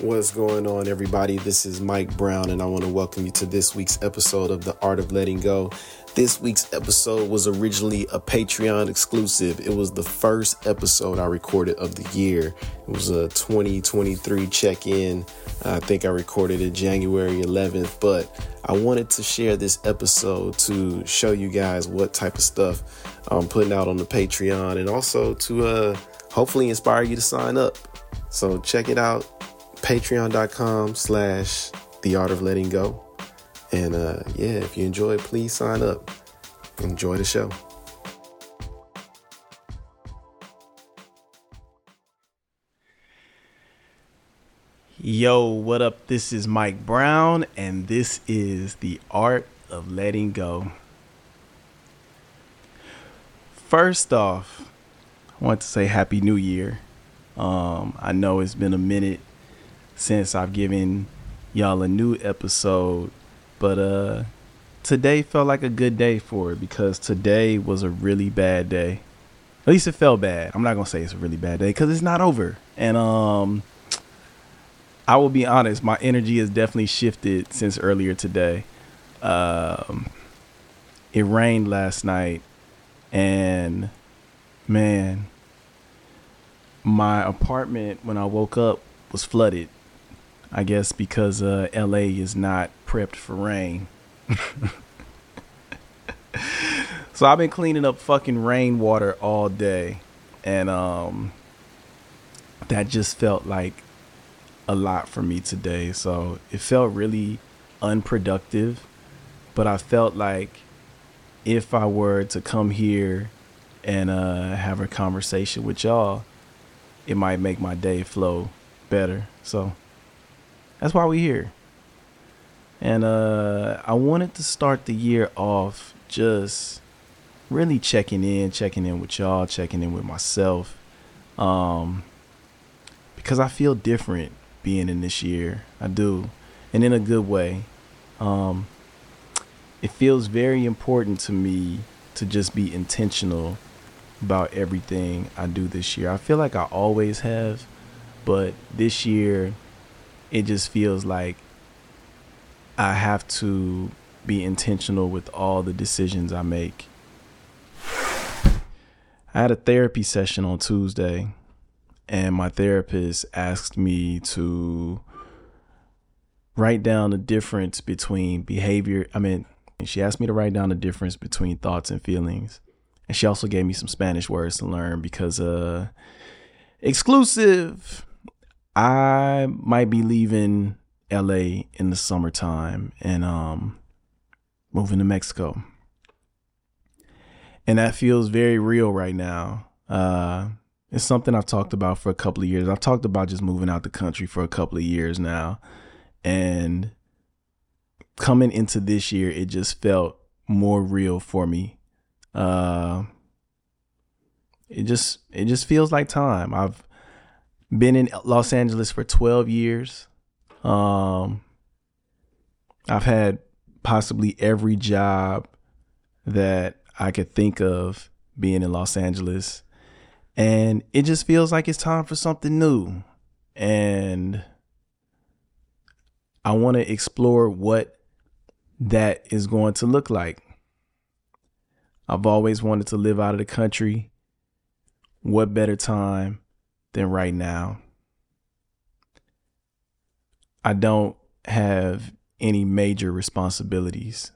What's going on, everybody? This is Mike Brown, and I want to welcome you to this week's episode of The Art of Letting Go. This week's episode was originally a Patreon exclusive. It was the first episode I recorded of the year. It was a 2023 check-in. I think I recorded it January 11th, but I wanted to share this episode to show you guys what type of stuff I'm putting out on the Patreon, and also to hopefully inspire you to sign up. So check it out. Patreon.com/The Art of Letting Go. And yeah, if you enjoy, please sign up. Enjoy the show. Yo, what up? This is Mike Brown, and this is The Art of Letting Go. First off, I want to say Happy New Year. I know it's been a minute since I've given y'all a new episode, but today felt like a good day for it, because today was a really bad day. At least it felt bad. I'm not gonna say it's a really bad day, because it's not over. And I will be honest, my energy has definitely shifted since earlier today. It rained last night, and man, my apartment when I woke up was flooded. I guess because LA is not prepped for rain. So I've been cleaning up fucking rainwater all day, and that just felt like a lot for me today. So it felt really unproductive, but I felt like if I were to come here and have a conversation with y'all, it might make my day flow better. So that's why we're here. And I wanted to start the year off just really checking in with y'all, checking in with myself, because I feel different being in this year. I do, and in a good way. It feels very important to me to just be intentional about everything I do this year. I feel like I always have, but this year it just feels like I have to be intentional with all the decisions I make. I had a therapy session on Tuesday, and my therapist asked me to write down the difference between she asked me to write down the difference between thoughts and feelings. And she also gave me some Spanish words to learn, because exclusive, I might be leaving LA in the summertime and moving to Mexico. And that feels very real right now. It's something I've talked about for a couple of years. I've talked about just moving out the country for a couple of years now. And coming into this year, it just felt more real for me. It just feels like time. I've been in Los Angeles for 12 years. I've had possibly every job that I could think of being in Los Angeles, and it just feels like it's time for something new. And I want to explore what that is going to look like. I've always wanted to live out of the country. What better time than right now? I don't have any major responsibilities,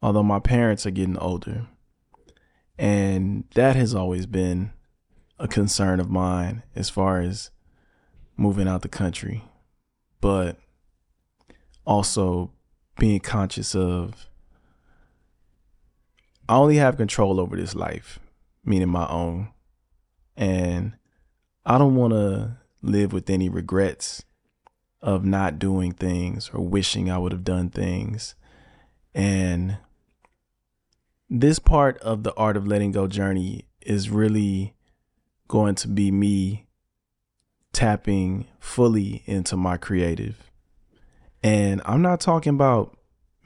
although my parents are getting older, and that has always been a concern of mine as far as moving out the country, but also being conscious of I only have control over this life, meaning my own, and I don't want to live with any regrets of not doing things or wishing I would have done things. And this part of the Art of Letting Go journey is really going to be me tapping fully into my creative. And I'm not talking about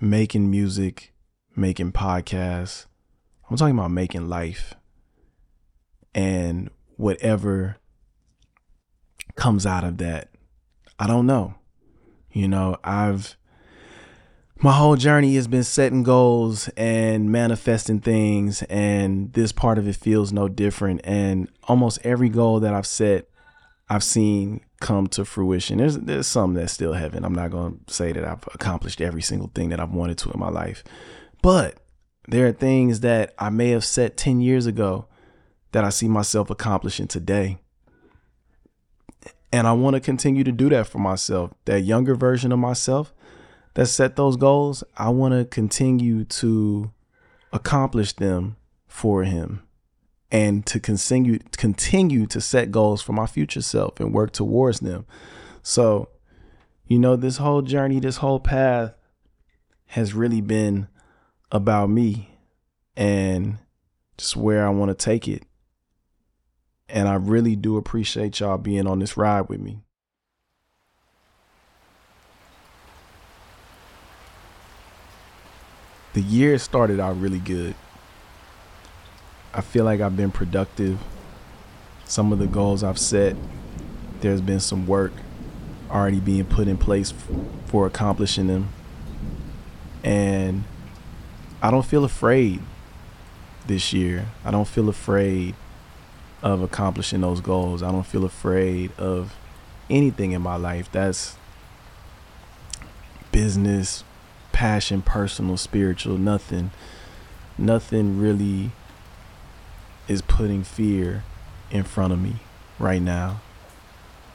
making music, making podcasts. I'm talking about making life, and whatever comes out of that. I don't know. You know, my whole journey has been setting goals and manifesting things, and this part of it feels no different. And almost every goal that I've set, I've seen come to fruition. There's some that still haven't. I'm not going to say that I've accomplished every single thing that I've wanted to in my life, but there are things that I may have set 10 years ago that I see myself accomplishing today. And I want to continue to do that for myself. That younger version of myself that set those goals, I want to continue to accomplish them for him, and to continue to set goals for my future self and work towards them. So, you know, this whole journey, this whole path has really been about me and just where I want to take it. And I really do appreciate y'all being on this ride with me. The year started out really good. I feel like I've been productive. Some of the goals I've set, there's been some work already being put in place for accomplishing them. And I don't feel afraid this year. I don't feel afraid of accomplishing those goals. I don't feel afraid of anything in my life. That's business, passion, personal, spiritual, nothing. Nothing really is putting fear in front of me right now.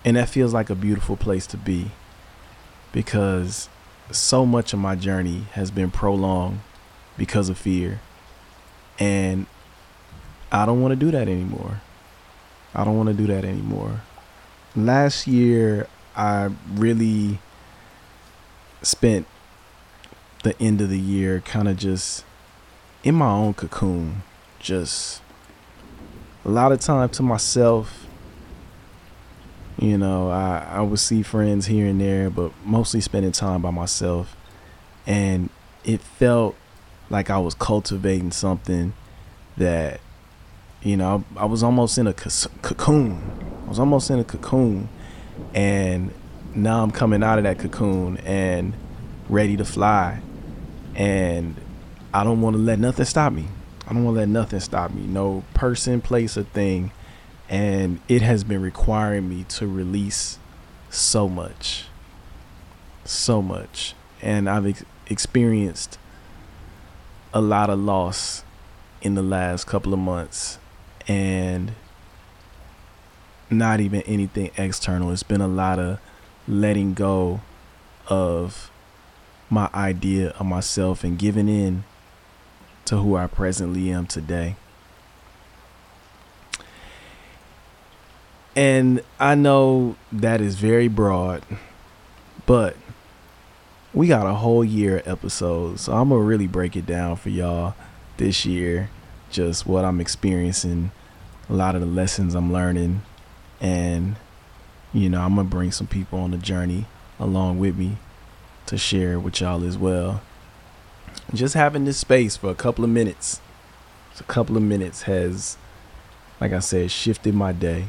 And that feels like a beautiful place to be, because so much of my journey has been prolonged because of fear. And I don't want to do that anymore. Last year, I really spent the end of the year kind of just in my own cocoon, just a lot of time to myself. You know, I would see friends here and there, but mostly spending time by myself. And it felt like I was cultivating something that, you know, I was almost in a cocoon. And now I'm coming out of that cocoon and ready to fly. And I don't want to let nothing stop me. No person, place, or thing. And it has been requiring me to release so much. And I've experienced a lot of loss in the last couple of months. And not even anything external. It's been a lot of letting go of my idea of myself and giving in to who I presently am today. And I know that is very broad, but we got a whole year of episodes, so I'm gonna really break it down for y'all this year, just what I'm experiencing, a lot of the lessons I'm learning. And, you know, I'm going to bring some people on the journey along with me to share with y'all as well. Just having this space for a couple of minutes has, like I said, shifted my day,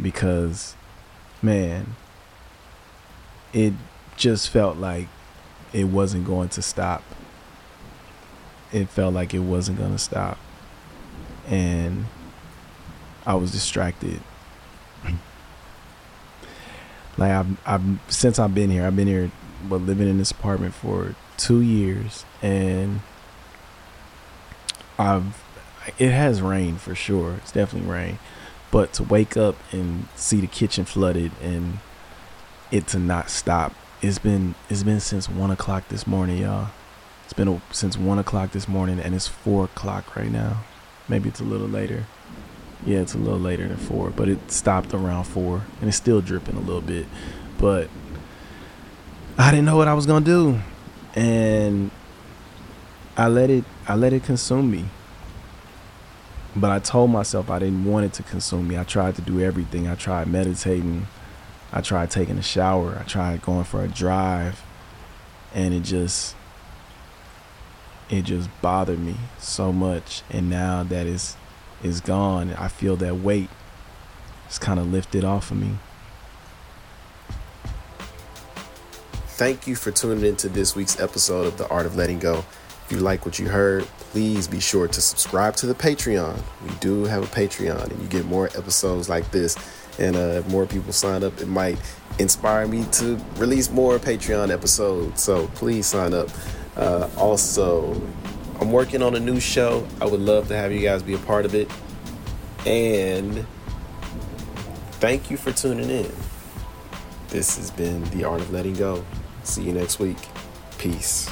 because, man, it just felt like it wasn't going to stop. And I was distracted. Like since I've been here, but living in this apartment for 2 years, and it has rained for sure. It's definitely rained, but to wake up and see the kitchen flooded and it to not stop, it's been since 1 o'clock this morning, y'all. It's been since 1 o'clock this morning, and it's 4 o'clock right now. Maybe it's a little later. Yeah, it's a little later than 4, but it stopped around 4, and it's still dripping a little bit. But I didn't know what I was gonna do, and I let it consume me. But I told myself I didn't want it to consume me. I tried to do everything. I tried meditating. I tried taking a shower. I tried going for a drive, and it just bothered me so much. And now that it's gone, I feel that weight. It's kind of lifted off of me. Thank you for tuning into this week's episode of The Art of Letting Go. If you like what you heard, please be sure to subscribe to the Patreon. We do have a Patreon, and you get more episodes like this. And if more people sign up, it might inspire me to release more Patreon episodes. So please sign up. Also, I'm working on a new show. I would love to have you guys be a part of it. And thank you for tuning in. This has been The Art of Letting Go. See you next week. Peace.